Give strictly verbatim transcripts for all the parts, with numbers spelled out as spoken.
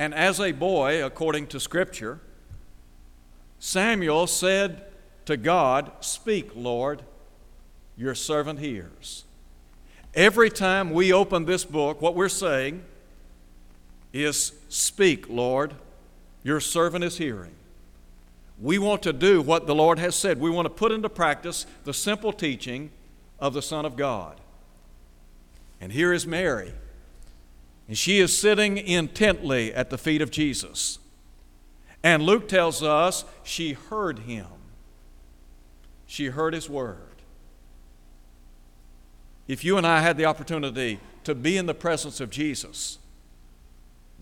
And as a boy, according to Scripture, Samuel said to God, "Speak, Lord, your servant hears." Every time we open this book, what we're saying is, "Speak, Lord, your servant is hearing." We want to do what the Lord has said. We want to put into practice the simple teaching of the Son of God. And here is Mary, and she is sitting intently at the feet of Jesus. And Luke tells us she heard him. She heard his word. If you and I had the opportunity to be in the presence of Jesus,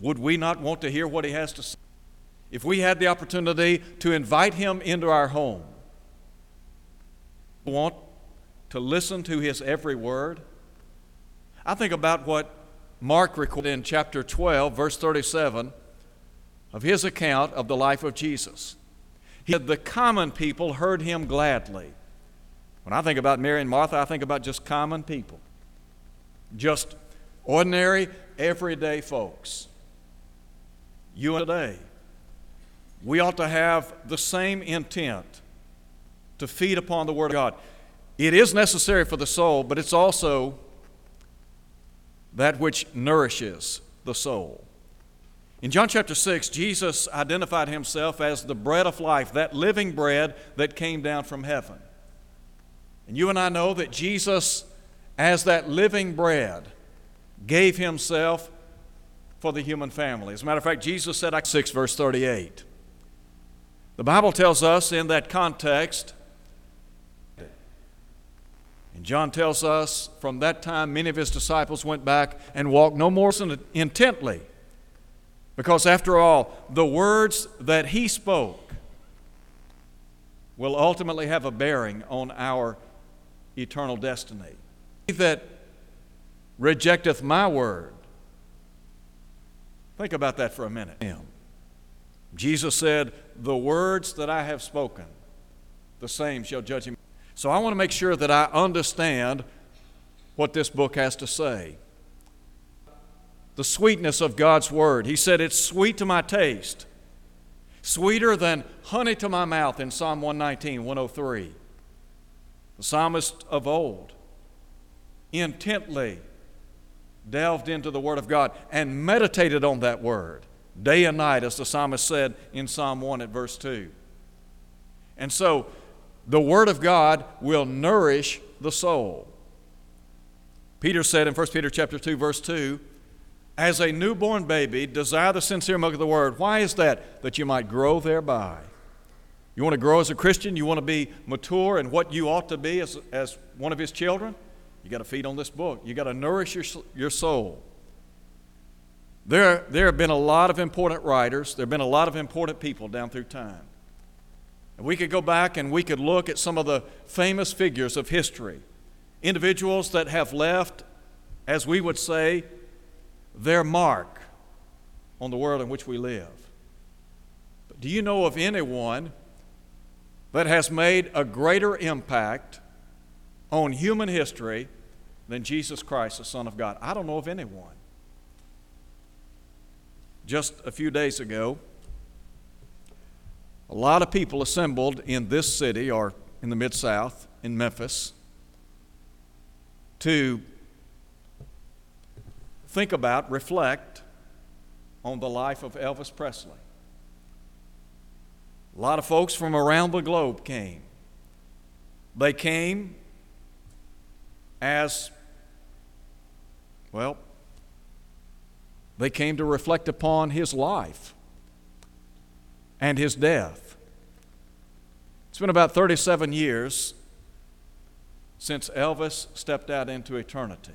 would we not want to hear what he has to say? If we had the opportunity to invite him into our home, we want to listen to his every word. I think about what Mark recorded in chapter twelve, verse thirty-seven, of his account of the life of Jesus. He said, "The common people heard him gladly." When I think about Mary and Martha, I think about just common people, just ordinary, everyday folks. You and today, we ought to have the same intent to feed upon the Word of God. It is necessary for the soul, but it's also that which nourishes the soul. In John chapter six, Jesus identified himself as the bread of life, that living bread that came down from heaven. And you and I know that Jesus, as that living bread, gave himself for the human family. As a matter of fact, Jesus said, six verse thirty-eight. The Bible tells us in that context, and John tells us, from that time many of his disciples went back and walked no more intently, because after all, the words that he spoke will ultimately have a bearing on our eternal destiny. "He that rejecteth my word," think about that for a minute. Jesus said, "The words that I have spoken, the same shall judge him." So I want to make sure that I understand what this book has to say. The sweetness of God's word. He said, "It's sweet to my taste, sweeter than honey to my mouth," in Psalm one nineteen, one oh three. The psalmist of old intently delved into the word of God and meditated on that word day and night, as the psalmist said in Psalm one at verse two. And so the word of God will nourish the soul. Peter said in First Peter chapter two, verse two, "As a newborn baby, desire the sincere milk of the word." Why is that? "That you might grow thereby." You want to grow as a Christian? You want to be mature in what you ought to be as, as one of his children? You got to feed on this book. You got to nourish your, your soul. There, there have been a lot of important writers. There have been a lot of important people down through time. And we could go back and we could look at some of the famous figures of history, individuals that have left, as we would say, their mark on the world in which we live. But do you know of anyone that has made a greater impact on human history than Jesus Christ, the Son of God? I don't know of anyone. Just a few days ago, a lot of people assembled in this city, or in the Mid-South, in Memphis, to think about, reflect on the life of Elvis Presley. A lot of folks from around the globe came. They came as, well, they came to reflect upon his life and his death. It's been about thirty-seven years since Elvis stepped out into eternity.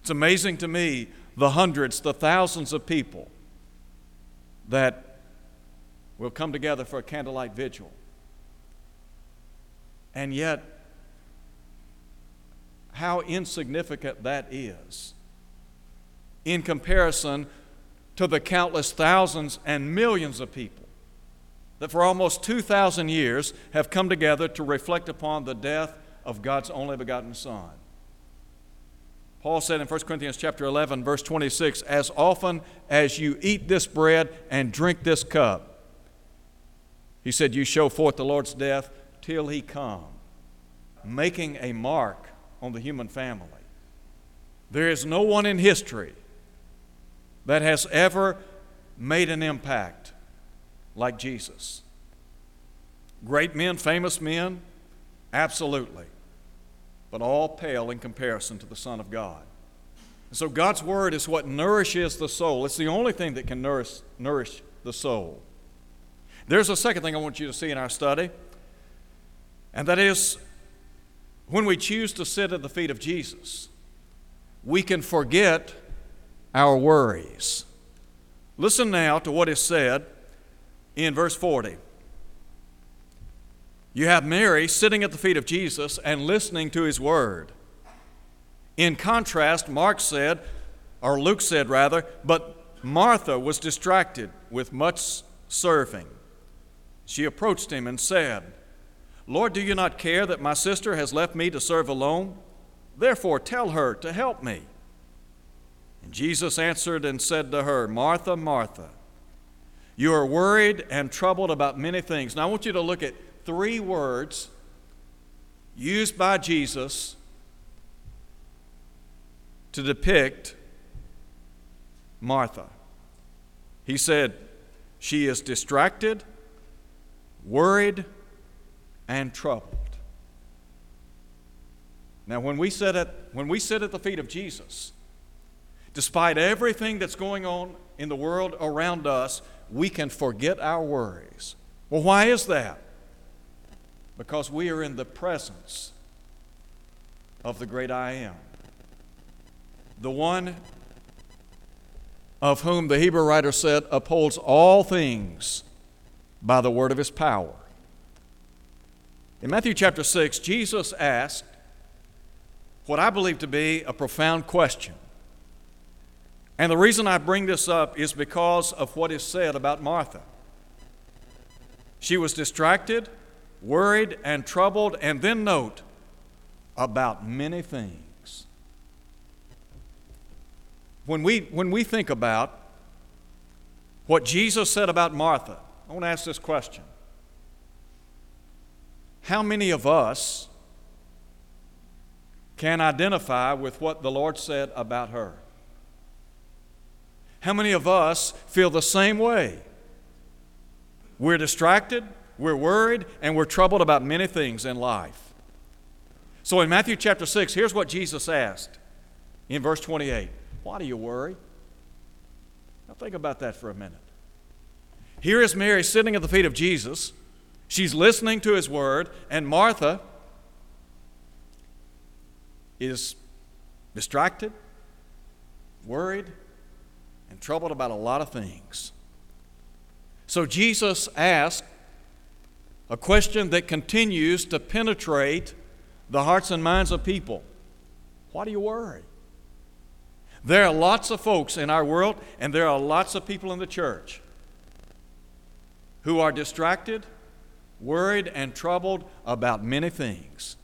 It's amazing to me the hundreds, the thousands of people that will come together for a candlelight vigil. And yet, how insignificant that is in comparison to the countless thousands and millions of people that for almost two thousand years have come together to reflect upon the death of God's only begotten Son. Paul said in First Corinthians chapter eleven, verse twenty-six, as often as you eat this bread and drink this cup, he said, you show forth the Lord's death till he come, making a mark on the human family. There is no one in history that has ever made an impact like Jesus. Great men, famous men, absolutely, but all pale in comparison to the Son of God. And so God's Word is what nourishes the soul. It's the only thing that can nourish, nourish the soul. There's a second thing I want you to see in our study, and that is when we choose to sit at the feet of Jesus, we can forget our worries. Listen now to what is said in verse forty. You have Mary sitting at the feet of Jesus and listening to his word. In contrast, Mark said, or Luke said rather, but Martha was distracted with much serving. She approached him and said, Lord, do you not care that my sister has left me to serve alone? Therefore, tell her to help me. And Jesus answered and said to her, Martha, Martha, you are worried and troubled about many things. Now I want you to look at three words used by Jesus to depict Martha. He said, she is distracted, worried, and troubled. Now, when we sit at, when we sit at the feet of Jesus, despite everything that's going on in the world around us, we can forget our worries. Well, why is that? Because we are in the presence of the great I Am, the one of whom the Hebrew writer said upholds all things by the word of his power. In Matthew chapter six, Jesus asked what I believe to be a profound question. And the reason I bring this up is because of what is said about Martha. She was distracted, worried, and troubled, and then note, about many things. When we, when we think about what Jesus said about Martha, I want to ask this question. How many of us can identify with what the Lord said about her? How many of us feel the same way? We're distracted, we're worried, and we're troubled about many things in life. So in Matthew chapter six, here's what Jesus asked in verse twenty-eight. Why do you worry? Now think about that for a minute. Here is Mary sitting at the feet of Jesus. She's listening to his word, and Martha is distracted, worried, and troubled about a lot of things. So Jesus asked a question that continues to penetrate the hearts and minds of people. Why do you worry? There are lots of folks in our world, and there are lots of people in the church who are distracted, worried, and troubled about many things.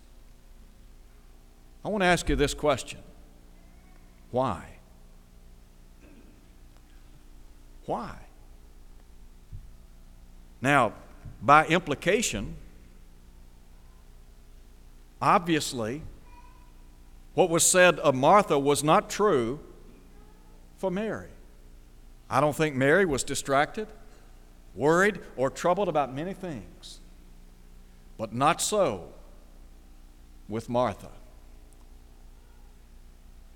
I want to ask you this question. Why? Why? Now, by implication, obviously, what was said of Martha was not true for Mary. I don't think Mary was distracted, worried, or troubled about many things, but not so with Martha.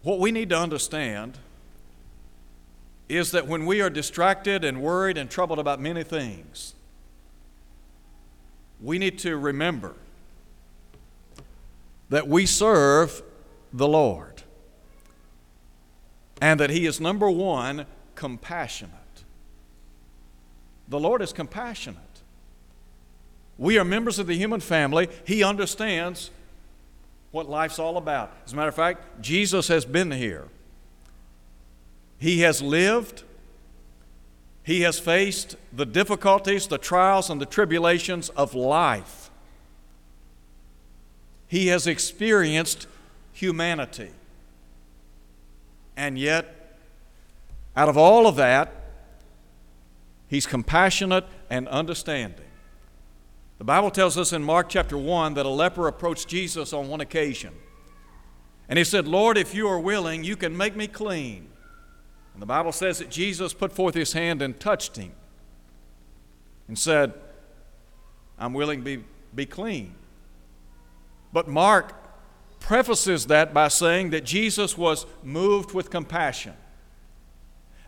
What we need to understand is that when we are distracted and worried and troubled about many things, we need to remember that we serve the Lord and that He is, number one, compassionate. The Lord is compassionate. We are members of the human family. He understands what life's all about. As a matter of fact, Jesus has been here. He has lived. He has faced the difficulties, the trials, and the tribulations of life. He has experienced humanity. and yet out of all of that, he's compassionate and understanding. The Bible tells us in Mark chapter one that a leper approached Jesus on one occasion. And he said, "Lord, if you are willing, you can make me clean." And the Bible says that Jesus put forth his hand and touched him and said, "I'm willing, be, be clean." But Mark prefaces that by saying that Jesus was moved with compassion.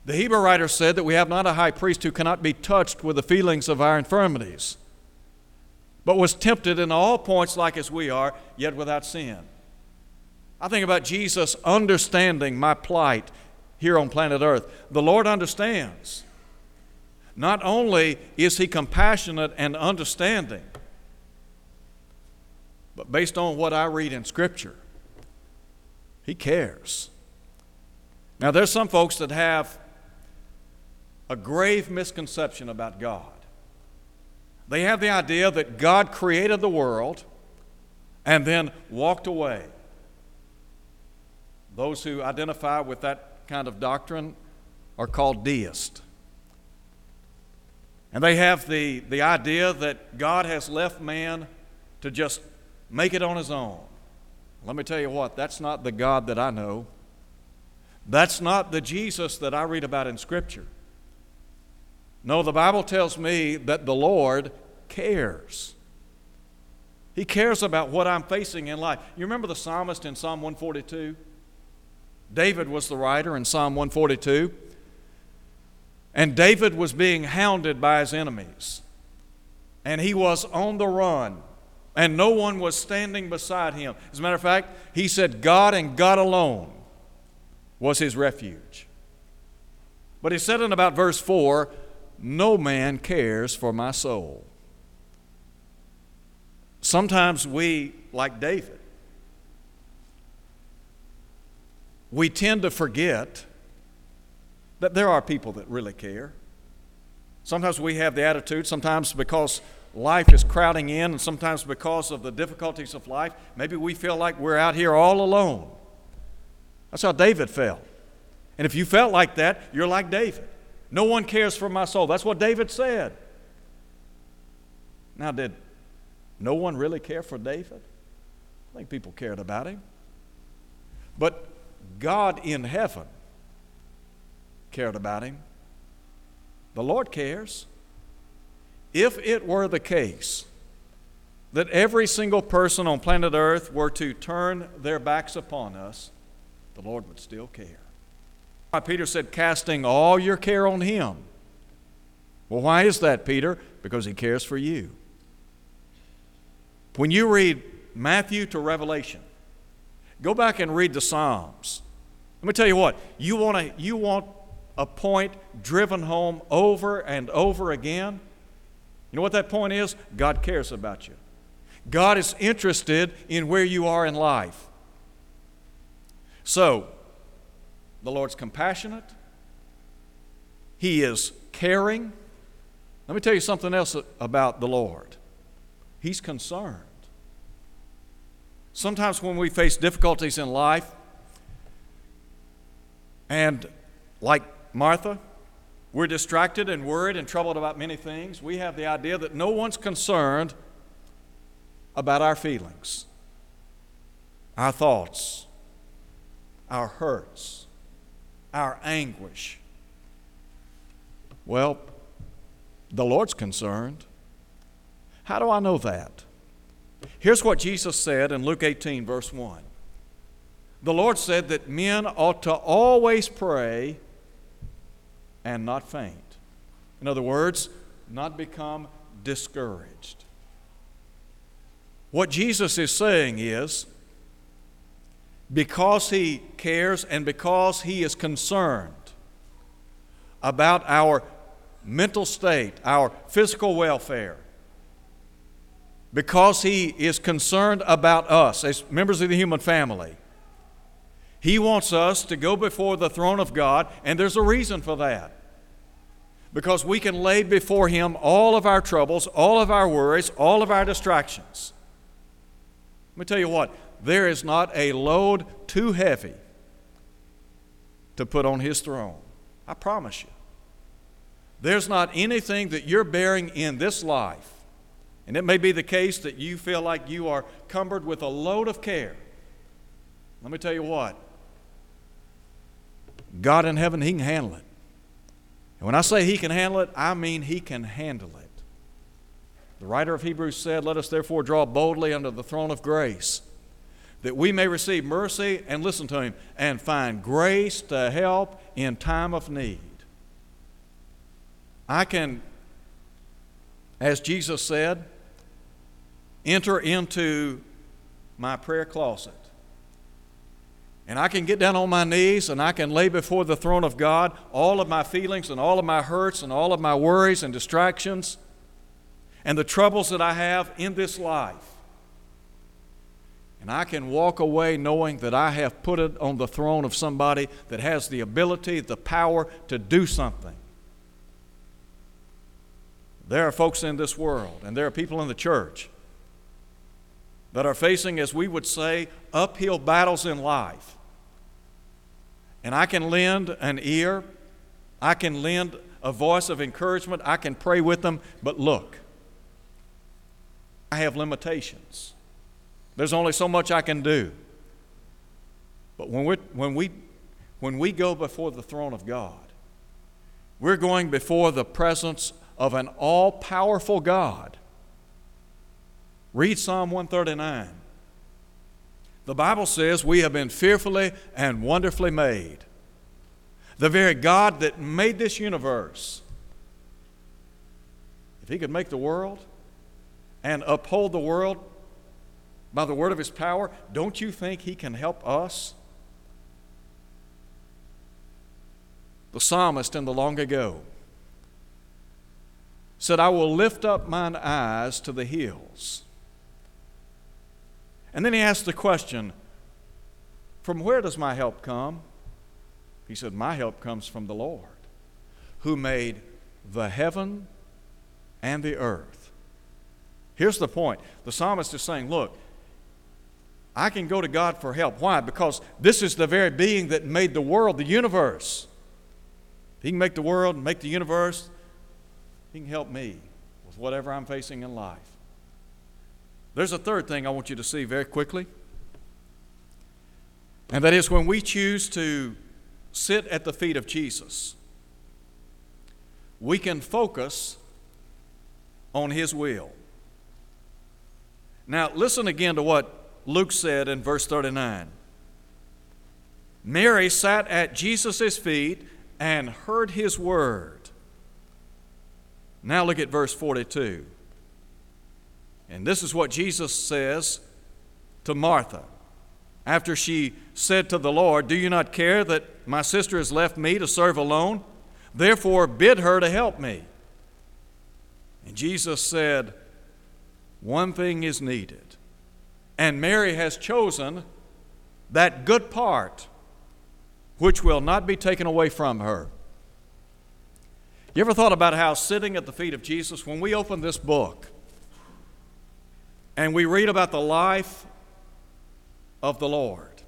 The Hebrew writer said that we have not a high priest who cannot be touched with the feelings of our infirmities, but was tempted in all points like as we are, yet without sin. I think about Jesus understanding my plight here on planet Earth. The Lord understands. Not only is he compassionate and understanding, but based on what I read in Scripture, he cares. Now, there's some folks that have a grave misconception about God. They have the idea that God created the world and then walked away. Those who identify with that kind of doctrine are called deists. And they have the, the idea that God has left man to just make it on his own. Let me tell you what, that's not the God that I know. That's not the Jesus that I read about in Scripture. No, the Bible tells me that the Lord cares. He cares about what I'm facing in life. You remember the psalmist in Psalm one forty-two? David was the writer in Psalm one forty-two. And David was being hounded by his enemies. And he was on the run. And no one was standing beside him. As a matter of fact, he said God and God alone was his refuge. But he said in about verse four, "No man cares for my soul." Sometimes we, like David, we tend to forget that there are people that really care. Sometimes we have the attitude, sometimes because life is crowding in, and sometimes because of the difficulties of life, maybe we feel like we're out here all alone. That's how David felt. And if you felt like that, you're like David. "No one cares for my soul." That's what David said. Now, did no one really care for David? I think people cared about him. But God in heaven cared about him. The Lord cares. If it were the case that every single person on planet Earth were to turn their backs upon us, the Lord would still care. Why Peter said, "Casting all your care on him." Well, why is that, Peter? Because he cares for you. When you read Matthew to Revelation, go back and read the Psalms. Let me tell you what, you want a, you want a point driven home over and over again? You know what that point is? God cares about you. God is interested in where you are in life. So, the Lord's compassionate. He is caring. Let me tell you something else about the Lord. He's concerned. Sometimes when we face difficulties in life, and like Martha, we're distracted and worried and troubled about many things. We have the idea that no one's concerned about our feelings, our thoughts, our hurts, our anguish. Well, the Lord's concerned. How do I know that? Here's what Jesus said in Luke eighteen, verse one. The Lord said that men ought to always pray and not faint. In other words, not become discouraged. What Jesus is saying is, because he cares and because he is concerned about our mental state, our physical welfare, because he is concerned about us as members of the human family, he wants us to go before the throne of God, and there's a reason for that. Because we can lay before him all of our troubles, all of our worries, all of our distractions. Let me tell you what, there is not a load too heavy to put on his throne. I promise you. There's not anything that you're bearing in this life. And it may be the case that you feel like you are cumbered with a load of care. Let me tell you what. God in heaven, he can handle it. And when I say he can handle it, I mean he can handle it. The writer of Hebrews said, "Let us therefore draw boldly unto the throne of grace, that we may receive mercy," and listen to him, "and find grace to help in time of need." I can, as Jesus said, enter into my prayer closet. And I can get down on my knees and I can lay before the throne of God all of my feelings and all of my hurts and all of my worries and distractions and the troubles that I have in this life. And I can walk away knowing that I have put it on the throne of somebody that has the ability, the power to do something. There are folks in this world, and there are people in the church that are facing, as we would say, uphill battles in life. And I can lend an ear, I can lend a voice of encouragement, I can pray with them, but look, I have limitations. There's only so much I can do. But when we when we when we go before the throne of God, we're going before the presence of an all-powerful God. Read Psalm one thirty-nine. The Bible says we have been fearfully and wonderfully made. The very God that made this universe, if he could make the world and uphold the world by the word of his power, don't you think he can help us? The psalmist in the long ago said, "I will lift up mine eyes to the hills." And then he asked the question, "From where does my help come?" He said, "My help comes from the Lord, who made the heaven and the earth." Here's the point. The psalmist is saying, look, I can go to God for help. Why? Because this is the very being that made the world, the universe. He can make the world, make the universe. He can help me with whatever I'm facing in life. There's a third thing I want you to see very quickly, and that is when we choose to sit at the feet of Jesus, we can focus on his will. Now, listen again to what Luke said in verse thirty-nine. Mary sat at Jesus' feet and heard his word. Now look at verse forty-two. And this is what Jesus says to Martha after she said to the Lord, "Do you not care that my sister has left me to serve alone? Therefore bid her to help me." And Jesus said, "One thing is needed, and Mary has chosen that good part which will not be taken away from her." You ever thought about how sitting at the feet of Jesus, when we open this book and we read about the life of the Lord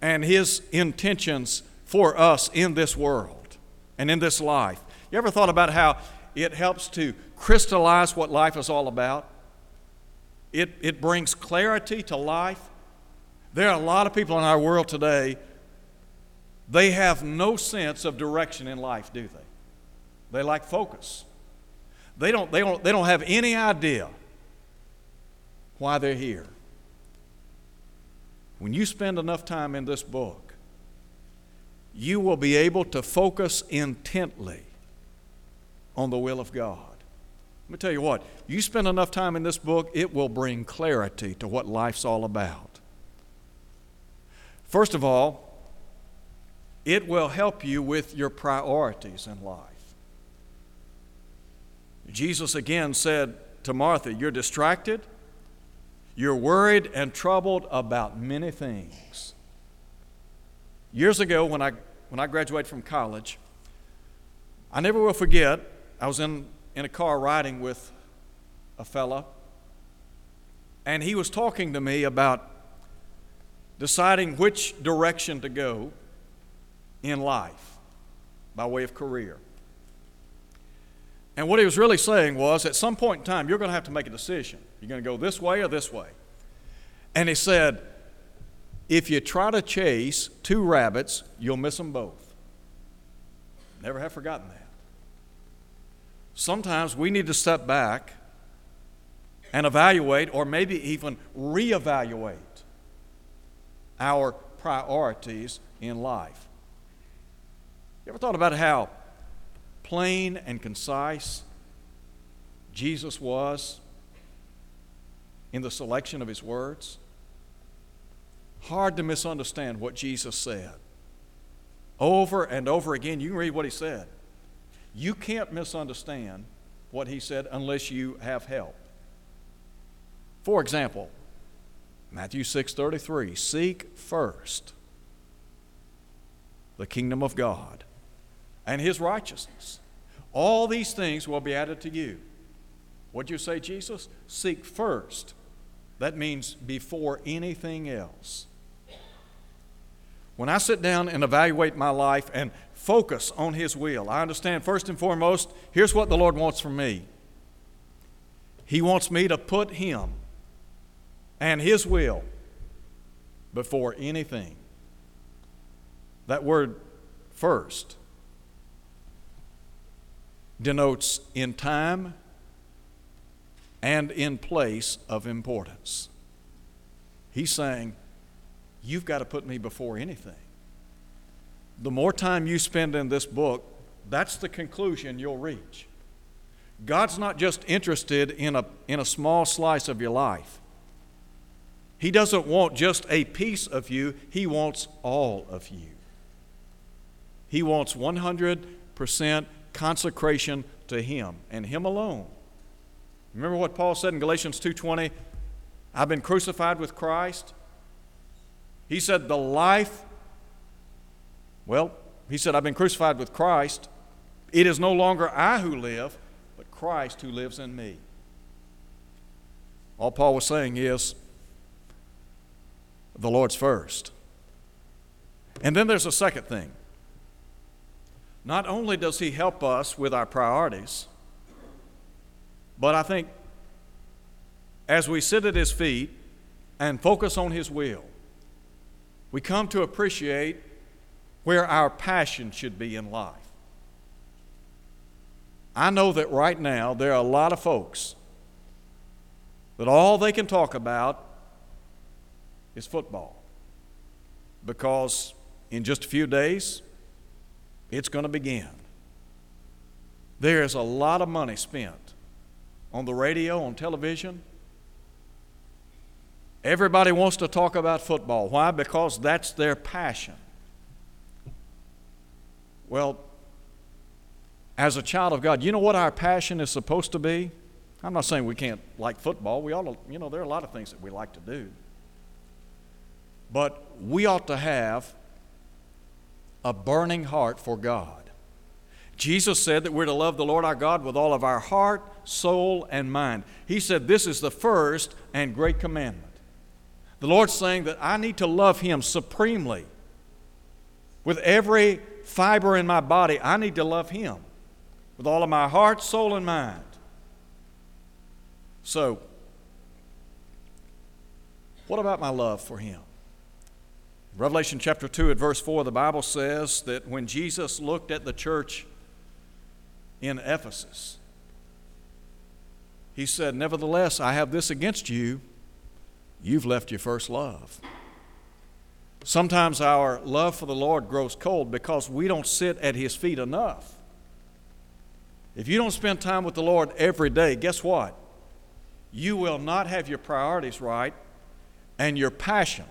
and his intentions for us in this world and in this life, you ever thought about how it helps to crystallize what life is all about? It, it brings clarity to life. There are a lot of people in our world today, they have no sense of direction in life, do they? They lack focus. They don't, they don't, they don't have any idea why they're here. When you spend enough time in this book, you will be able to focus intently on the will of God. Let me tell you what, you spend enough time in this book, it will bring clarity to what life's all about. First of all, it will help you with your priorities in life. Jesus again said to Martha, "You're distracted, you're worried and troubled about many things." Years ago, when I when I graduated from college, I never will forget, I was in, in a car riding with a fella, and he was talking to me about deciding which direction to go in life by way of career. And what he was really saying was, at some point in time, you're going to have to make a decision. You're going to go this way or this way. And he said, if you try to chase two rabbits, you'll miss them both. Never have forgotten that. Sometimes we need to step back and evaluate, or maybe even reevaluate our priorities in life. You ever thought about how plain and concise Jesus was in the selection of his words? Hard to misunderstand what Jesus said. Over and over again, you can read what he said. You can't misunderstand what he said unless you have help. For example, Matthew six thirty-three, seek first the kingdom of God and his righteousness. All these things will be added to you. What'd you say, Jesus? Seek first. That means before anything else. When I sit down and evaluate my life and focus on his will, I understand first and foremost, here's what the Lord wants from me. He wants me to put him and his will before anything. That word first denotes in time and in place of importance. He's saying, you've got to put me before anything. The more time you spend in this book, that's the conclusion you'll reach. God's not just interested in a, in a small slice of your life. He doesn't want just a piece of you. He wants all of you. He wants one hundred percent consecration to him and him alone. Remember what Paul said in Galatians two twenty, I've been crucified with Christ. He said the life, well, he said, I've been crucified with Christ. It is no longer I who live, but Christ who lives in me. All Paul was saying is, the Lord's first. And then there's a second thing. Not only does he help us with our priorities, but I think as we sit at his feet and focus on his will, we come to appreciate where our passion should be in life. I know that right now there are a lot of folks that all they can talk about is football, because in just a few days it's going to begin. There is a lot of money spent on the radio, on television. Everybody wants to talk about football. Why? Because that's their passion. Well, as a child of God, you know what our passion is supposed to be? I'm not saying we can't like football. We ought to, you know, there are a lot of things that we like to do. But we ought to have a burning heart for God. Jesus said that we're to love the Lord our God with all of our heart, soul, and mind. He said this is the first and great commandment. The Lord's saying that I need to love him supremely. With every fiber in my body, I need to love him with all of my heart, soul, and mind. So, what about my love for him? Revelation chapter two at verse four, the Bible says that when Jesus looked at the church in Ephesus, he said, nevertheless, I have this against you, you've left your first love. Sometimes our love for the Lord grows cold because we don't sit at his feet enough. If you don't spend time with the Lord every day, guess what? You will not have your priorities right, and your passion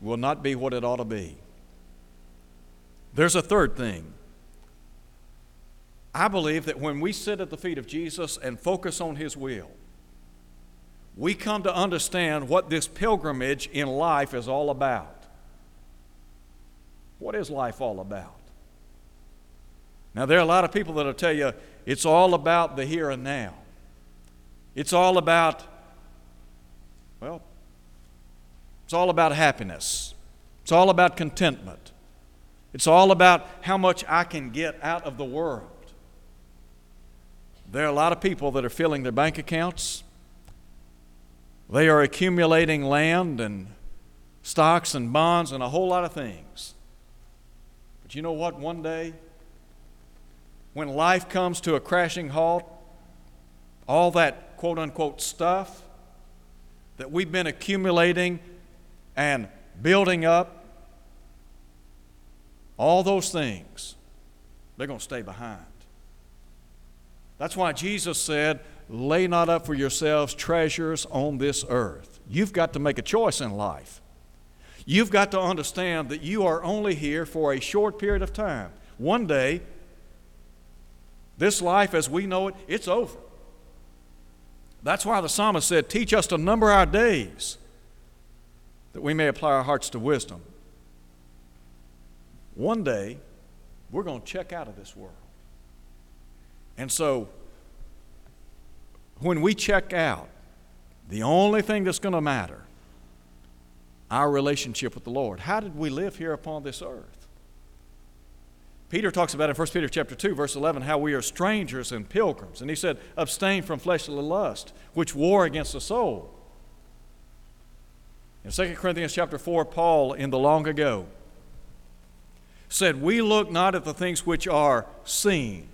will not be what it ought to be. There's a third thing. I believe that when we sit at the feet of Jesus and focus on his will, we come to understand what this pilgrimage in life is all about. What is life all about? Now, there are a lot of people that will tell you it's all about the here and now. It's all about, well, it's all about happiness. It's all about contentment. It's all about how much I can get out of the world. There are a lot of people that are filling their bank accounts. They are accumulating land and stocks and bonds and a whole lot of things. But you know what? One day, when life comes to a crashing halt, all that quote-unquote stuff that we've been accumulating and building up, all those things, they're going to stay behind. That's why Jesus said, lay not up for yourselves treasures on this earth. You've got to make a choice in life. You've got to understand that you are only here for a short period of time. One day, this life as we know it, it's over. That's why the psalmist said, teach us to number our days, that we may apply our hearts to wisdom. One day, we're going to check out of this world. And so, when we check out, the only thing that's going to matter, our relationship with the Lord. How did we live here upon this earth? Peter talks about in First Peter chapter two, verse eleven, how we are strangers and pilgrims. And he said, abstain from fleshly lust, which war against the soul. In Second Corinthians chapter four, Paul, in the long ago, said, we look not at the things which are seen,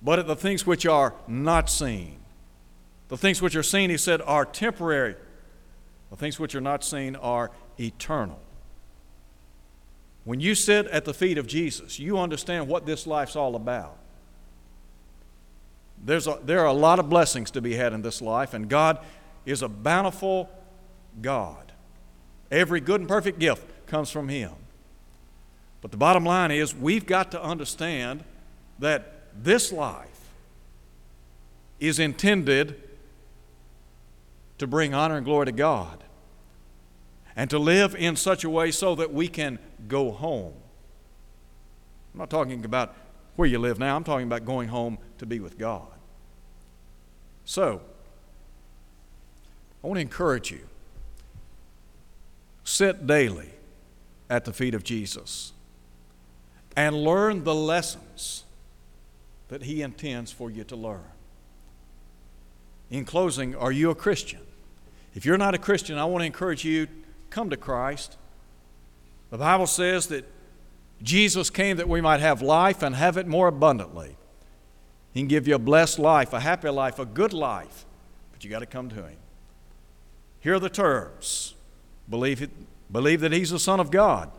but at the things which are not seen. The things which are seen, he said, are temporary. The things which are not seen are eternal. When you sit at the feet of Jesus, you understand what this life's all about. There's a, there are a lot of blessings to be had in this life, and God is a bountiful God. Every good and perfect gift comes from Him. But the bottom line is, we've got to understand that this life is intended to bring honor and glory to God and to live in such a way so that we can go home. I'm not talking about where you live now. I'm talking about going home to be with God. So, I want to encourage you. Sit daily at the feet of Jesus and learn the lessons that He intends for you to learn. In closing, are you a Christian? If you're not a Christian, I want to encourage you, come to Christ. The Bible says that Jesus came that we might have life and have it more abundantly. He can give you a blessed life, a happy life, a good life, but you got to come to Him. Here are the terms. Believe it, believe that He's the Son of God.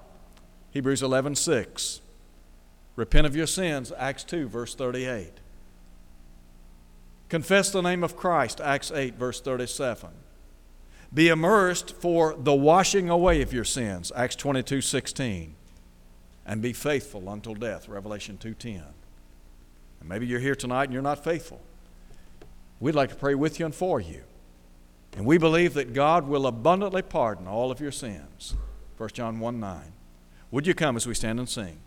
Hebrews eleven six. Repent of your sins, Acts two, verse thirty-eight. Confess the name of Christ, Acts eight, verse thirty-seven. Be immersed for the washing away of your sins, Acts twenty-two, sixteen. And be faithful until death, Revelation two, ten. And maybe you're here tonight and you're not faithful. We'd like to pray with you and for you. And we believe that God will abundantly pardon all of your sins, First John one, nine. Would you come as we stand and sing?